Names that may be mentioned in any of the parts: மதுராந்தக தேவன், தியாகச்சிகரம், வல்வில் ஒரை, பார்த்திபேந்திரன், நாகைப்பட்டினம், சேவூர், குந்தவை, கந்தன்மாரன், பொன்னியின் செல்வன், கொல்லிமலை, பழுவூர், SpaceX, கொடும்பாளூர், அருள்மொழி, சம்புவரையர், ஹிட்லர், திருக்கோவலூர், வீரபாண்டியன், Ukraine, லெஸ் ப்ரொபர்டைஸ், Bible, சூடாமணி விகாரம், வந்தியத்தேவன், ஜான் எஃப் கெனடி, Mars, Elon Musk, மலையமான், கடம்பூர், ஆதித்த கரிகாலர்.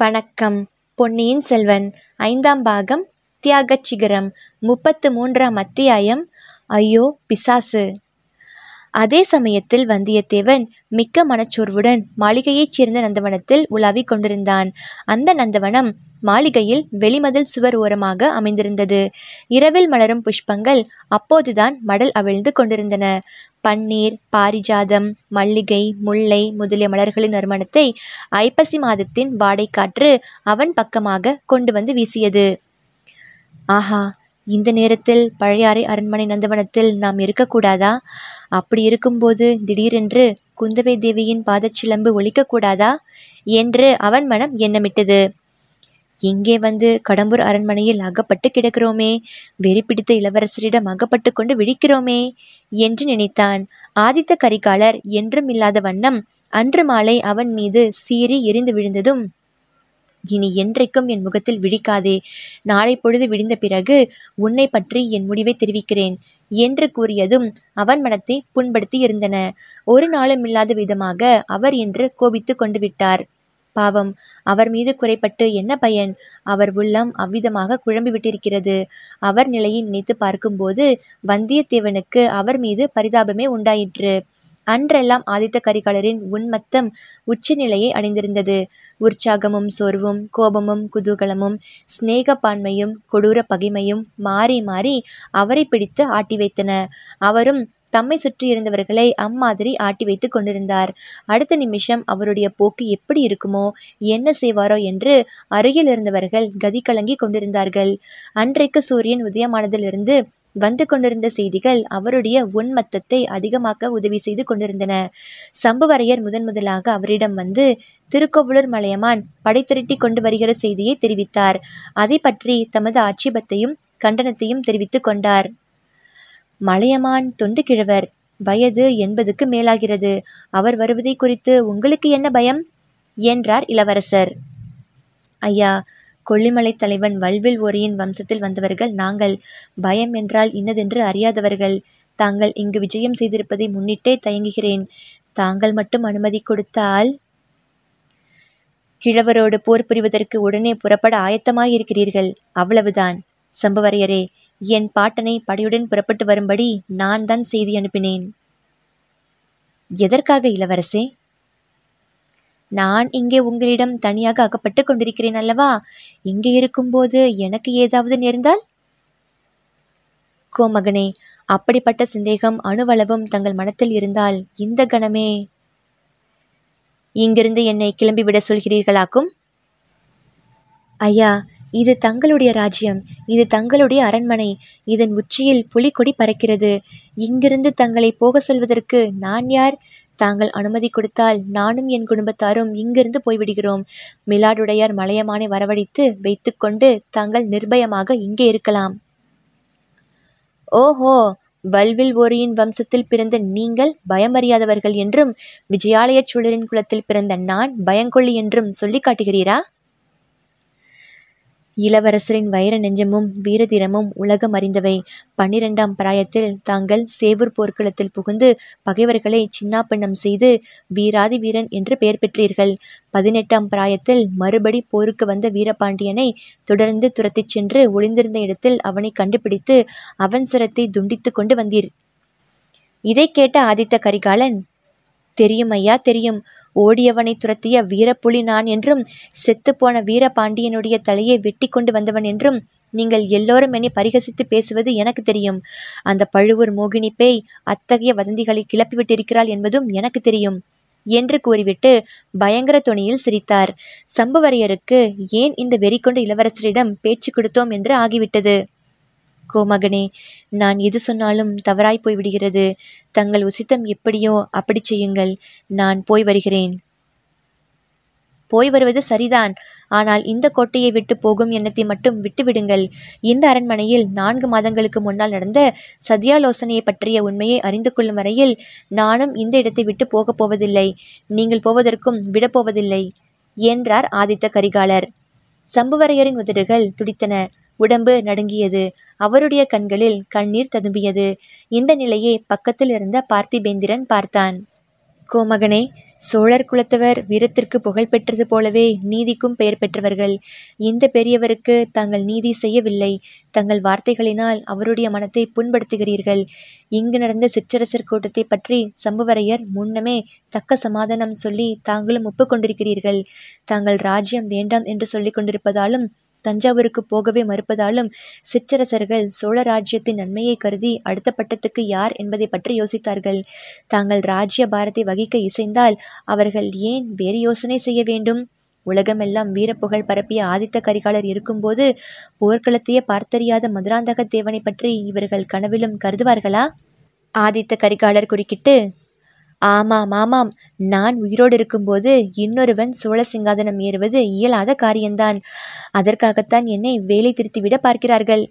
வணக்கம். பொன்னியின் செல்வன் 5ஆம் பாகம் தியாகச்சிகரம் 33ஆம் அத்தியாயம் ஐயோ பிசாசு. அதே சமயத்தில் வந்தியத்தேவன் மிக்க மனச்சோர்வுடன் மாளிகையைச் சேர்ந்த நந்தவனத்தில் உலாவிக் கொண்டிருந்தான். அந்த நந்தவனம் மாளிகையில் வெளிமதில் சுவர் ஓரமாக அமைந்திருந்தது. இரவில் மலரும் புஷ்பங்கள் அப்போதுதான் மடல் அவிழ்ந்து கொண்டிருந்தன. பன்னீர், பாரிஜாதம், மல்லிகை, முல்லை முதலிய மலர்களின் நறுமணத்தை ஐப்பசி மாதத்தின் வாடைக்காற்று அவன் பக்கமாக கொண்டு வந்து வீசியது. ஆஹா, இந்த நேரத்தில் பழையாறை அரண்மனை நந்தவனத்தில் நாம் இருக்கக்கூடாதா? அப்படி இருக்கும்போது திடீரென்று குந்தவை தேவியின் பாதச்சிலம்பு ஒலிக்கக்கூடாதா என்று அவன் மனம் எண்ணமிட்டது. எங்கே வந்து கடம்பூர் அரண்மனையில் அகப்பட்டு கிடக்கிறோமே, வெறி பிடித்த இளவரசரிடம் அகப்பட்டு கொண்டு விழிக்கிறோமே என்று நினைத்தான். ஆதித்த கரிகாலர் என்றும் இல்லாத வண்ணம் அன்று மாலை அவன் மீது சீறி எரிந்து விழுந்ததும், இனி என்றைக்கும் என் முகத்தில் விழிக்காதே, நாளை பொழுது விடிந்த பிறகு உன்னை பற்றி என் முடிவை தெரிவிக்கிறேன் என்று கூறியதும் அவன் மனத்தை புண்படுத்தி இருந்தன. ஒரு நாளும் இல்லாத விதமாக அவர் என்று கோபித்து கொண்டு விட்டார். பாவம், அவர் மீது குறைப்பட்டு என்ன பயன்? அவர் உள்ளம் அவ்விதமாக குழம்பிவிட்டிருக்கிறது. அவர் நிலையை நினைத்து பார்க்கும்போது வந்தியத்தேவனுக்கு அவர் மீது பரிதாபமே உண்டாயிற்று. அன்றெல்லாம் ஆதித்த கரிகாலரின் உன்மத்தம் உச்சநிலையை அடைந்திருந்தது. உற்சாகமும் சோர்வும் கோபமும் குதூகலமும் சிநேகப்பான்மையும் கொடூர பகைமையும் மாறி மாறி அவரை பிடித்து ஆட்டி வைத்தன. அவரும் தம்மை சுற்றி இருந்தவர்களை அம்மாதிரி ஆட்டி வைத்து கொண்டிருந்தார். அடுத்த நிமிஷம் அவருடைய போக்கு எப்படி இருக்குமோ, என்ன செய்வாரோ என்று அருகில் இருந்தவர்கள் கதி கலங்கி கொண்டிருந்தார்கள். அன்றைக்கு சூரியன் உதயமானதிலிருந்து வந்து கொண்டிருந்த செய்திகள் அவருடைய உன்மத்தத்தை அதிகமாக்க உதவி செய்து கொண்டிருந்தன. சம்புவரையர் முதலாக அவரிடம் வந்து திருக்கோவலூர் மலையமான் படை திரட்டி கொண்டு வருகிற செய்தியை தெரிவித்தார். அதை பற்றி தமது ஆட்சேபத்தையும் கண்டனத்தையும் தெரிவித்து கொண்டார். மலையமான் தொண்டு கிழவர், வயது 80க்கு மேலாகிறது. அவர் வருவதை குறித்து உங்களுக்கு என்ன பயம் என்றார் இளவரசர். ஐயா, கொல்லிமலை தலைவன் வல்வில் ஒரையின் வம்சத்தில் வந்தவர்கள் நாங்கள். பயம் என்றால் இன்னதென்று அறியாதவர்கள். தாங்கள் இங்கு விஜயம் செய்திருப்பதை முன்னிட்டே தயங்குகிறேன். தாங்கள் மட்டும் அனுமதி கொடுத்தால் கிழவரோடு போர் புரிவதற்கு உடனே புறப்பட ஆயத்தமாயிருக்கிறீர்கள். அவ்வளவுதான் சம்புவரையரே, என் பாட்டனை படையுடன் புறப்பட்டு வரும்படி நான் தான் செய்தி அனுப்பினேன். எதற்காக இளவரசே? நான் இங்கே உங்களிடம் தனியாக அகப்பட்டு கொண்டிருக்கிறேன் அல்லவா? இங்கே இருக்கும்போது எனக்கு ஏதாவது நேர்ந்தால்? கோமகனே, அப்படிப்பட்ட சந்தேகம் அணுவளவும் தங்கள் மனத்தில் இருந்தால் இந்த கணமே இங்கிருந்து என்னை கிளம்பிவிட சொல்கிறீர்களாக்கும். ஐயா, இது தங்களுடைய ராஜ்யம், இது தங்களுடைய அரண்மனை. இதன் உச்சியில் புலிக்கொடி பறக்கிறது. இங்கிருந்து தங்களை போக சொல்வதற்கு நான் யார்? தாங்கள் அனுமதி கொடுத்தால் நானும் என் குடும்பத்தாரும் இங்கிருந்து போய்விடுகிறோம். மிலாடுடையார் மலையமானை வரவழைத்து வைத்து கொண்டு தாங்கள் நிர்பயமாக இங்கே இருக்கலாம். ஓஹோ, வல்வில் ஒரையின் வம்சத்தில் பிறந்த நீங்கள் பயமறியாதவர்கள் என்றும் விஜயாலய சூழலின் குலத்தில் பிறந்த நான் பயங்கொள்ளி என்றும் சொல்லி காட்டுகிறீரா? இளவரசரின் வைர நெஞ்சமும் வீரதிரமும் உலகம் அறிந்தவை. 12ஆம் பிராயத்தில் தாங்கள் சேவூர் போர்க்களத்தில் புகுந்து பகைவர்களை சின்னாபின்னம் செய்து வீராதி வீரன் என்று பெயர் பெற்றீர்கள். 18ஆம் பிராயத்தில் மறுபடி போருக்கு வந்த வீரபாண்டியனை தொடர்ந்து துரத்தி சென்று ஒளிந்திருந்த இடத்தில் அவனை கண்டுபிடித்து அவன் சிரத்தை துண்டித்து கொண்டு வந்தீர். இதை கேட்ட ஆதித்த கரிகாலன், தெரியும் ஐயா, தெரியும். ஓடியவனை துரத்திய வீரப்புலி நான் என்றும் செத்துப்போன வீரபாண்டியனுடைய தலையை வெட்டி கொண்டு வந்தவன் என்றும் நீங்கள் எல்லோரும் என்னை பரிகசித்து பேசுவது எனக்கு தெரியும். அந்த பழுவூர் மோகினி பேய் அத்தகைய வதந்திகளை கிளப்பிவிட்டிருக்கிறாள் என்பதும் எனக்கு தெரியும் என்று கூறிவிட்டு பயங்கர தொனியில் சிரித்தார். சம்புவரையருக்கு ஏன் இந்த வெறிக்கொண்ட இளவரசரிடம் பேச்சு கொடுத்தோம் என்று ஆகிவிட்டது. கோமகனே, நான் எது சொன்னாலும் தவறாய் போய்விடுகிறது. தங்கள் உசித்தம் எப்படியோ அப்படி செய்யுங்கள். நான் போய் வருகிறேன். போய் வருவது சரிதான், ஆனால் இந்த கோட்டையை விட்டு போகும் எண்ணத்தை மட்டும் விட்டுவிடுங்கள். இந்த அரண்மனையில் 4 மாதங்களுக்கு முன்னால் நடந்த சதியாலோசனையை பற்றிய உண்மையை அறிந்து கொள்ளும் வரையில் நானும் இந்த இடத்தை விட்டு போகப் போவதில்லை. நீங்கள் போவதற்கும் விடப்போவதில்லை என்றார் ஆதித்த கரிகாலர். சம்புவரையரின் உதடுகள் துடித்தன. உடம்பு நடுங்கியது. அவருடைய கண்களில் கண்ணீர் ததும்பியது. இந்த நிலையை பக்கத்தில் இருந்த பார்த்திபேந்திரன் பார்த்தான். கோமகனே, சோழர் குலத்தவர் வீரத்திற்கு புகழ் பெற்றது போலவே நீதிக்கும் பெயர் பெற்றவர்கள். இந்த பெரியவருக்கு தாங்கள் நீதி செய்யவில்லை, தங்கள் வார்த்தைகளினால் அவருடைய மனத்தை புண்படுத்துகிறீர்கள். இங்கு நடந்த சிற்றரசர் கூட்டத்தை பற்றி சம்புவரையர் முன்னமே தக்க சமாதானம் சொல்லி தாங்களும் ஒப்புக்கொண்டிருக்கிறீர்கள். தாங்கள் ராஜ்யம் வேண்டாம் என்று சொல்லிக் கொண்டிருப்பதாலும் தஞ்சாவூருக்கு போகவே மறுப்பதாலும் சிற்றரசர்கள் சோழ ராஜ்யத்தின் நன்மையை கருதி அடுத்த பட்டத்துக்கு யார் என்பதை பற்றி யோசித்தார்கள். தாங்கள் ராஜ்ய பாரத்தை வகிக்க இசைந்தால் அவர்கள் ஏன் வேறு யோசனை செய்ய வேண்டும்? உலகமெல்லாம் வீரப்புகழ் பரப்பிய ஆதித்த கரிகாலர் இருக்கும்போது போர்க்களத்தையே பார்த்தறியாத மதுராந்தக தேவனை பற்றி இவர்கள் கனவிலும் கருதுவார்களா? ஆதித்த கரிகாலர் குறுக்கிட்டு, ஆமாம் ஆமாம், நான் உயிரோடு இருக்கும்போது இன்னொருவன் சோழ சிங்காதனம் ஏறுவது இயலாத காரியம்தான். அதற்காகத்தான் என்னை வேலை திருத்திவிட பார்க்கிறார்கள்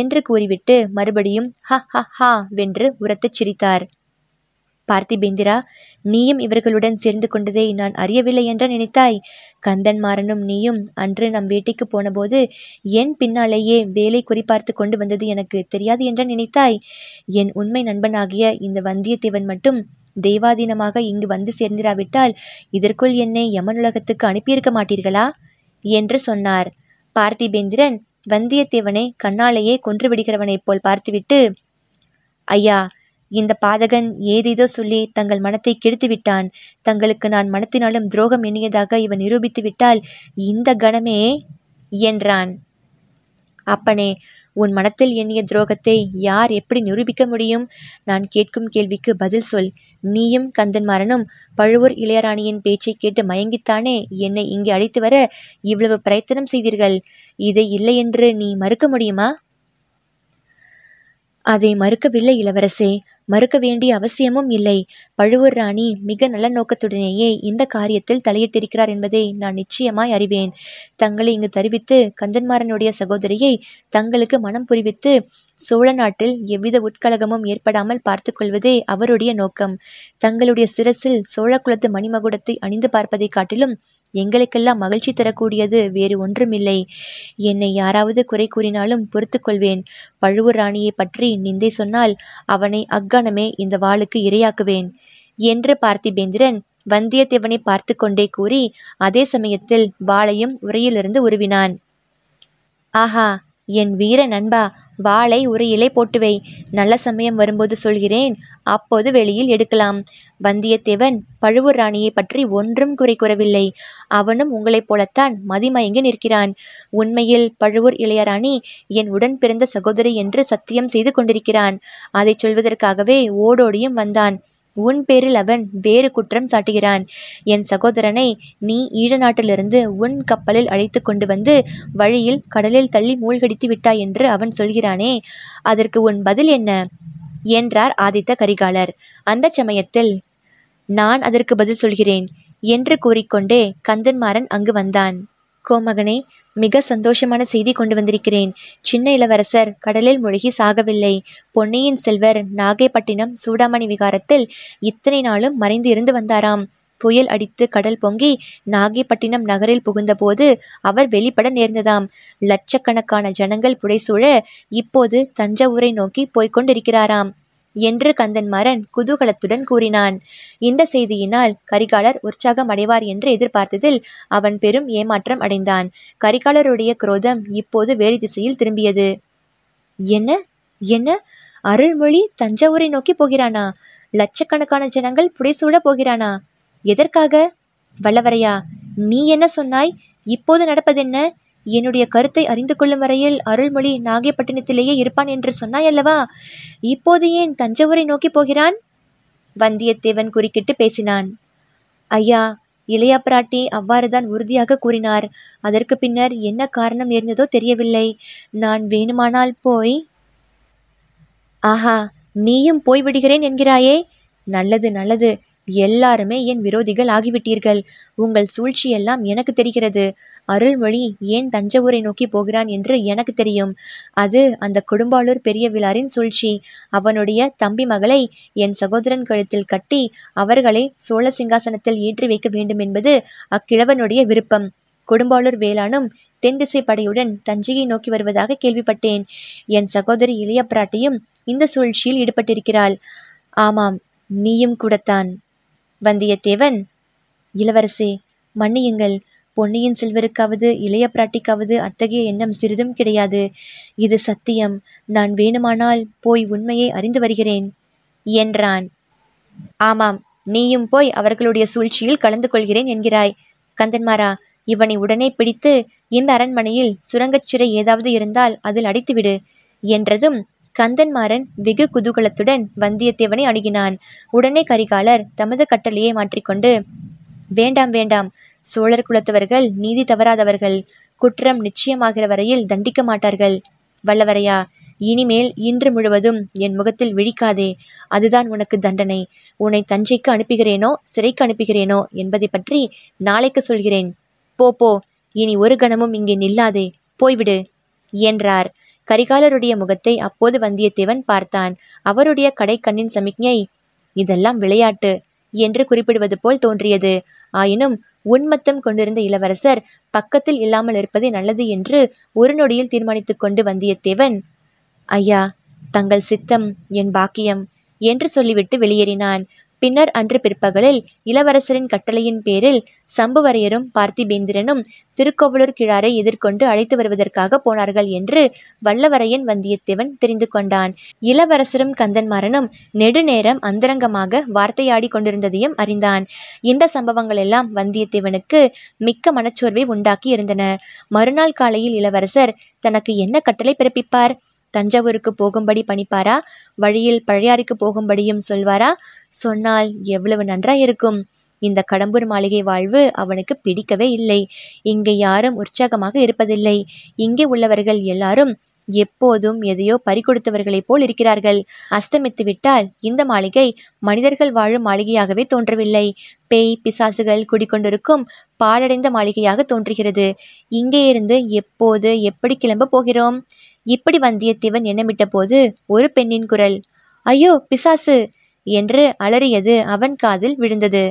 என்று கூறிவிட்டு மறுபடியும் ஹ ஹ ஹா வென்று உரத்துச் சிரித்தார். பார்த்திபேந்திரா, நீயும் இவர்களுடன் சேர்ந்து கொண்டதை நான் அறியவில்லை என்ற நினைத்தாய். கந்தன்மாரனும் நீயும் அன்று நம் வேட்டைக்கு போனபோது என் பின்னாலேயே வேலை குறிப்பார்த்து கொண்டு வந்தது எனக்கு தெரியாது என்ற நினைத்தாய். என் உண்மை நண்பனாகிய இந்த வந்தியத்தேவன் மட்டும் தெய்வாதீனமாக இங்கு வந்து சேர்ந்திராவிட்டால் இதற்குள் என்னை யமனுலகத்துக்கு அனுப்பியிருக்க மாட்டீர்களா என்று சொன்னார். பார்த்திபேந்திரன் வந்தியத்தேவனை கண்ணாலேயே கொன்று விடுகிறவனைப் போல் பார்த்துவிட்டு, ஐயா, இந்த பாதகன் ஏதேதோ சொல்லி தங்கள் மனத்தை கெடுத்து விட்டான். தங்களுக்கு நான் மனத்தினாலும் துரோகம் எண்ணியதாக இவன் நிரூபித்து விட்டால் இந்த கணமே என்றான். அப்பனே, உன் மனத்தில் எண்ணிய துரோகத்தை யார் எப்படி நிரூபிக்க முடியும்? நான் கேட்கும் கேள்விக்கு பதில் சொல். நீயும் கந்தன்மாரனும் பழுவூர் இளையராணியின் பேச்சை கேட்டு மயங்கித்தானே என்னை இங்கே அழைத்து வர இவ்வளவு பிரயத்தனம் செய்தீர்கள். இதை இல்லை என்று நீ மறுக்க முடியுமா? அதை மறுக்கவில்லை இளவரசே, மறுக்க வேண்டிய அவசியமும் இல்லை. பழுவூர் ராணி மிக நல்ல நோக்கத்துடனேயே இந்த காரியத்தில் தலையிட்டிருக்கிறார் என்பதை நான் நிச்சயமாய் அறிவேன். தங்களை இங்கு தெரிவித்து கந்தன்மாரனுடைய சகோதரியை தங்களுக்கு மனம் புரிவித்து சோழ நாட்டில் எவ்வித உட்கலகமும் ஏற்படாமல் பார்த்து கொள்வதே அவருடைய நோக்கம். தங்களுடைய சிரசில் சோழ குலத்து மணிமகுடத்தை அணிந்து பார்ப்பதை காட்டிலும் எங்களுக்கெல்லாம் மகிழ்ச்சி தரக்கூடியது வேறு ஒன்றுமில்லை. என்னை யாராவது குறை கூறினாலும் பொறுத்து கொள்வேன். பழுவூர் ராணியை பற்றி நிந்தை சொன்னால் அவனை அக்கணமே இந்த வாளுக்கு இரையாக்குவேன் என்று பார்த்திபேந்திரன் வந்தியத்தேவனை பார்த்து கொண்டே கூறி அதே சமயத்தில் வாளையும் உரையிலிருந்து உருவினான். ஆஹா, என் வீர நண்பா, வாளை உரையிலே போட்டுவை. நல்ல சமயம் வரும்போது சொல்கிறேன், அப்போது வெளியில் எடுக்கலாம். வந்தியத்தேவன் பழுவூர் ராணியை பற்றி ஒன்றும் குறை கூறவில்லை. அவனும் உங்களைப் போலத்தான் மதிமயங்கி நிற்கிறான். உண்மையில் பழுவூர் இளையராணி என் உடன் பிறந்த சகோதரி என்று சத்தியம் செய்து கொண்டிருக்கிறான். அதை சொல்வதற்காகவே ஓடோடியும் வந்தான். உன் பேரில் அவன் வேறு குற்றம் சாட்டுகிறான். என் சகோதரனை நீ ஈழ நாட்டிலிருந்து உன் கப்பலில் அழைத்து கொண்டு வந்து வழியில் கடலில் தள்ளி மூழ்கடித்து விட்டாய் என்று அவன் சொல்கிறானே, அதற்கு உன் பதில் என்ன என்றார் ஆதித்த கரிகாலர். அந்த சமயத்தில் நான் அதற்கு பதில் சொல்கிறேன் என்று கூறிக்கொண்டே கந்தன்மாரன் அங்கு வந்தான். கோமகனே, மிக சந்தோஷமான செய்தி கொண்டு வந்திருக்கிறேன். சின்ன இளவரசர் கடலில் மூழ்கி சாகவில்லை. பொன்னியின் செல்வர் நாகைப்பட்டினம் சூடாமணி விகாரத்தில் இத்தனை நாளும் மறைந்து இருந்து வந்தாராம். புயல் அடித்து கடல் பொங்கி நாகைப்பட்டினம் நகரில் புகுந்தபோது அவர் வெளிப்பட நேர்ந்ததாம். லட்சக்கணக்கான ஜனங்கள் புடைசூழ இப்போது தஞ்சாவூரை நோக்கி போய்கொண்டிருக்கிறாராம் என்று கந்தன்மாரன் குதூகலத்துடன் கூறினான். இந்த செய்தியினால் கரிகாலர் உற்சாகம் அடைவார் என்று எதிர்பார்த்ததில் அவன் பெரும் ஏமாற்றம் அடைந்தான். கரிகாலருடைய குரோதம் இப்போது வேறு திசையில் திரும்பியது. என்ன என்ன, அருள்மொழி தஞ்சாவூரை நோக்கி போகிறானா? லட்சக்கணக்கான ஜனங்கள் புடைசூட போகிறானா? எதற்காக? வல்லவரையா, நீ என்ன சொன்னாய்? இப்போது நடப்பதென்ன? என்னுடைய கருத்தை அறிந்து கொள்ளும் வரையில் அருள்மொழி நாகைப்பட்டினத்திலேயே இருப்பான் என்று சொன்னாயல்லவா? இப்போது ஏன் தஞ்சாவூரை நோக்கி போகிறான்? வந்தியத்தேவன் குறுக்கிட்டு பேசினான். ஐயா, இளையா பிராட்டி அவ்வாறுதான் உறுதியாக கூறினார். அதற்கு பின்னர் என்ன காரணம் நேர்ந்ததோ தெரியவில்லை. நான் வேணுமானால் போய்... ஆஹா, நீயும் போய்விடுகிறேன் என்கிறாயே? நல்லது நல்லது, எல்லாருமே என் விரோதிகள் ஆகிவிட்டீர்கள். உங்கள் சூழ்ச்சியெல்லாம் எனக்கு தெரிகிறது. அருள்மொழி ஏன் தஞ்சாவூரை நோக்கி போகிறான் என்று எனக்கு தெரியும். அது அந்த கொடும்பாளூர் பெரிய விழாரின் சூழ்ச்சி. அவனுடைய தம்பி மகளை என் சகோதரன் கழுத்தில் கட்டி அவர்களை சோழ சிங்காசனத்தில் ஏற்றி வைக்க வேண்டும் என்பது அக்கிழவனுடைய விருப்பம். கொடும்பாளூர் வேளானும் தென் திசை படையுடன் தஞ்சையை நோக்கி வருவதாக கேள்விப்பட்டேன். என் சகோதரி இளைய பிராட்டியும் இந்த சூழ்ச்சியில் ஈடுபட்டிருக்கிறாள். ஆமாம், நீயும் கூடத்தான். வந்தியத்தேவன் இளவரசே, மன்னியுங்கள். பொன்னியின் செல்வருக்காவது இளைய பிராட்டிக்காவது அத்தகைய எண்ணம் சிறிதும் கிடையாது. இது சத்தியம். நான் வேணுமானால் போய் உண்மையை அறிந்து வருகிறேன் என்றான். ஆமாம், நீயும் போய் அவர்களுடைய சூழ்ச்சியில் கலந்து கொள்கிறேன் என்கிறாய். கந்தன்மாரா, இவனை உடனே பிடித்து இந்த அரண்மனையில் சுரங்கச்சிறை ஏதாவது இருந்தால் அதில் அடைத்துவிடு என்றதும் கந்தன்மாரன் வெகு குதூகலத்துடன் வந்தியத்தேவனை அணுகினான். உடனே கரிகாலர் தமது கட்டளையை மாற்றிக்கொண்டு, வேண்டாம் வேண்டாம், சோழர் குலத்தவர்கள் நீதி தவறாதவர்கள். குற்றம் நிச்சயமாகிற வரையில் தண்டிக்க மாட்டார்கள். வல்லவரையா, இனிமேல் இன்று முழுவதும் என் முகத்தில் விழிக்காதே. அதுதான் உனக்கு தண்டனை. உன்னை தஞ்சைக்கு அனுப்புகிறேனோ சிறைக்கு அனுப்புகிறேனோ என்பதை பற்றி நாளைக்கு சொல்கிறேன். போ போ, இனி ஒரு கணமும் இங்கே நில்லாதே, போய்விடு என்றார். கரிகாலருடைய முகத்தை அப்போது வந்தியத்தேவன் பார்த்தான். அவருடைய கடைக்கண்ணின் சமிக்ஞை இதெல்லாம் விளையாட்டு என்று குறிப்பிடுவது போல் தோன்றியது. ஆயினும் உன்மத்தம் கொண்டிருந்த இளவரசர் பக்கத்தில் இல்லாமல் இருப்பதே நல்லது என்று ஒரு நொடியில் தீர்மானித்து கொண்டு வந்தியத்தேவன், ஐயா, தங்கள் சித்தம் என் பாக்கியம் என்று சொல்லிவிட்டு வெளியேறினான். பின்னர் அன்று பிற்பகலில் இளவரசரின் கட்டளையின் பேரில் சம்புவரையரும் பார்த்திபேந்திரனும் திருக்கோவலூர் கிழாரை எதிர்கொண்டு அழைத்து வருவதற்காக போனார்கள் என்று வல்லவரையன் வந்தியத்தேவன் தெரிந்து கொண்டான். இளவரசரும் கந்தன்மாரனும் நெடுநேரம் அந்தரங்கமாக வார்த்தையாடி கொண்டிருந்ததையும் அறிந்தான். இந்த சம்பவங்கள் எல்லாம் வந்தியத்தேவனுக்கு மிக்க மனச்சோர்வை உண்டாக்கி இருந்தன. மறுநாள் காலையில் இளவரசர் தனக்கு என்ன கட்டளை பிறப்பிப்பார்? தஞ்சாவூருக்கு போகும்படி பணிப்பாரா? வழியில் பழையாறுக்கு போகும்படியும் சொல்வாரா? சொன்னால் எவ்வளவு நன்றாயிருக்கும். இந்த கடம்பூர் மாளிகை வாழ்வு அவனுக்கு பிடிக்கவே இல்லை. இங்கே யாரும் உற்சாகமாக இருப்பதில்லை. இங்கே உள்ளவர்கள் எல்லாரும் எப்போதும் எதையோ பறிகொடுத்தவர்களைப் போல் இருக்கிறார்கள். அஸ்தமித்து விட்டால் இந்த மாளிகை மனிதர்கள் வாழும் மாளிகையாகவே தோன்றவில்லை. பேய் பிசாசுகள் குடிக்கொண்டிருக்கும் பாழடைந்த மாளிகையாக தோன்றுகிறது. இங்கே இருந்து எப்போது எப்படி கிளம்ப போகிறோம்? இப்படி வந்தியத்தேவன் எண்ணமிட்ட போது ஒரு பெண்ணின் குரல், ஐயோ பிசாசு என்று அலறியது அவன் காதில் விழுந்தது.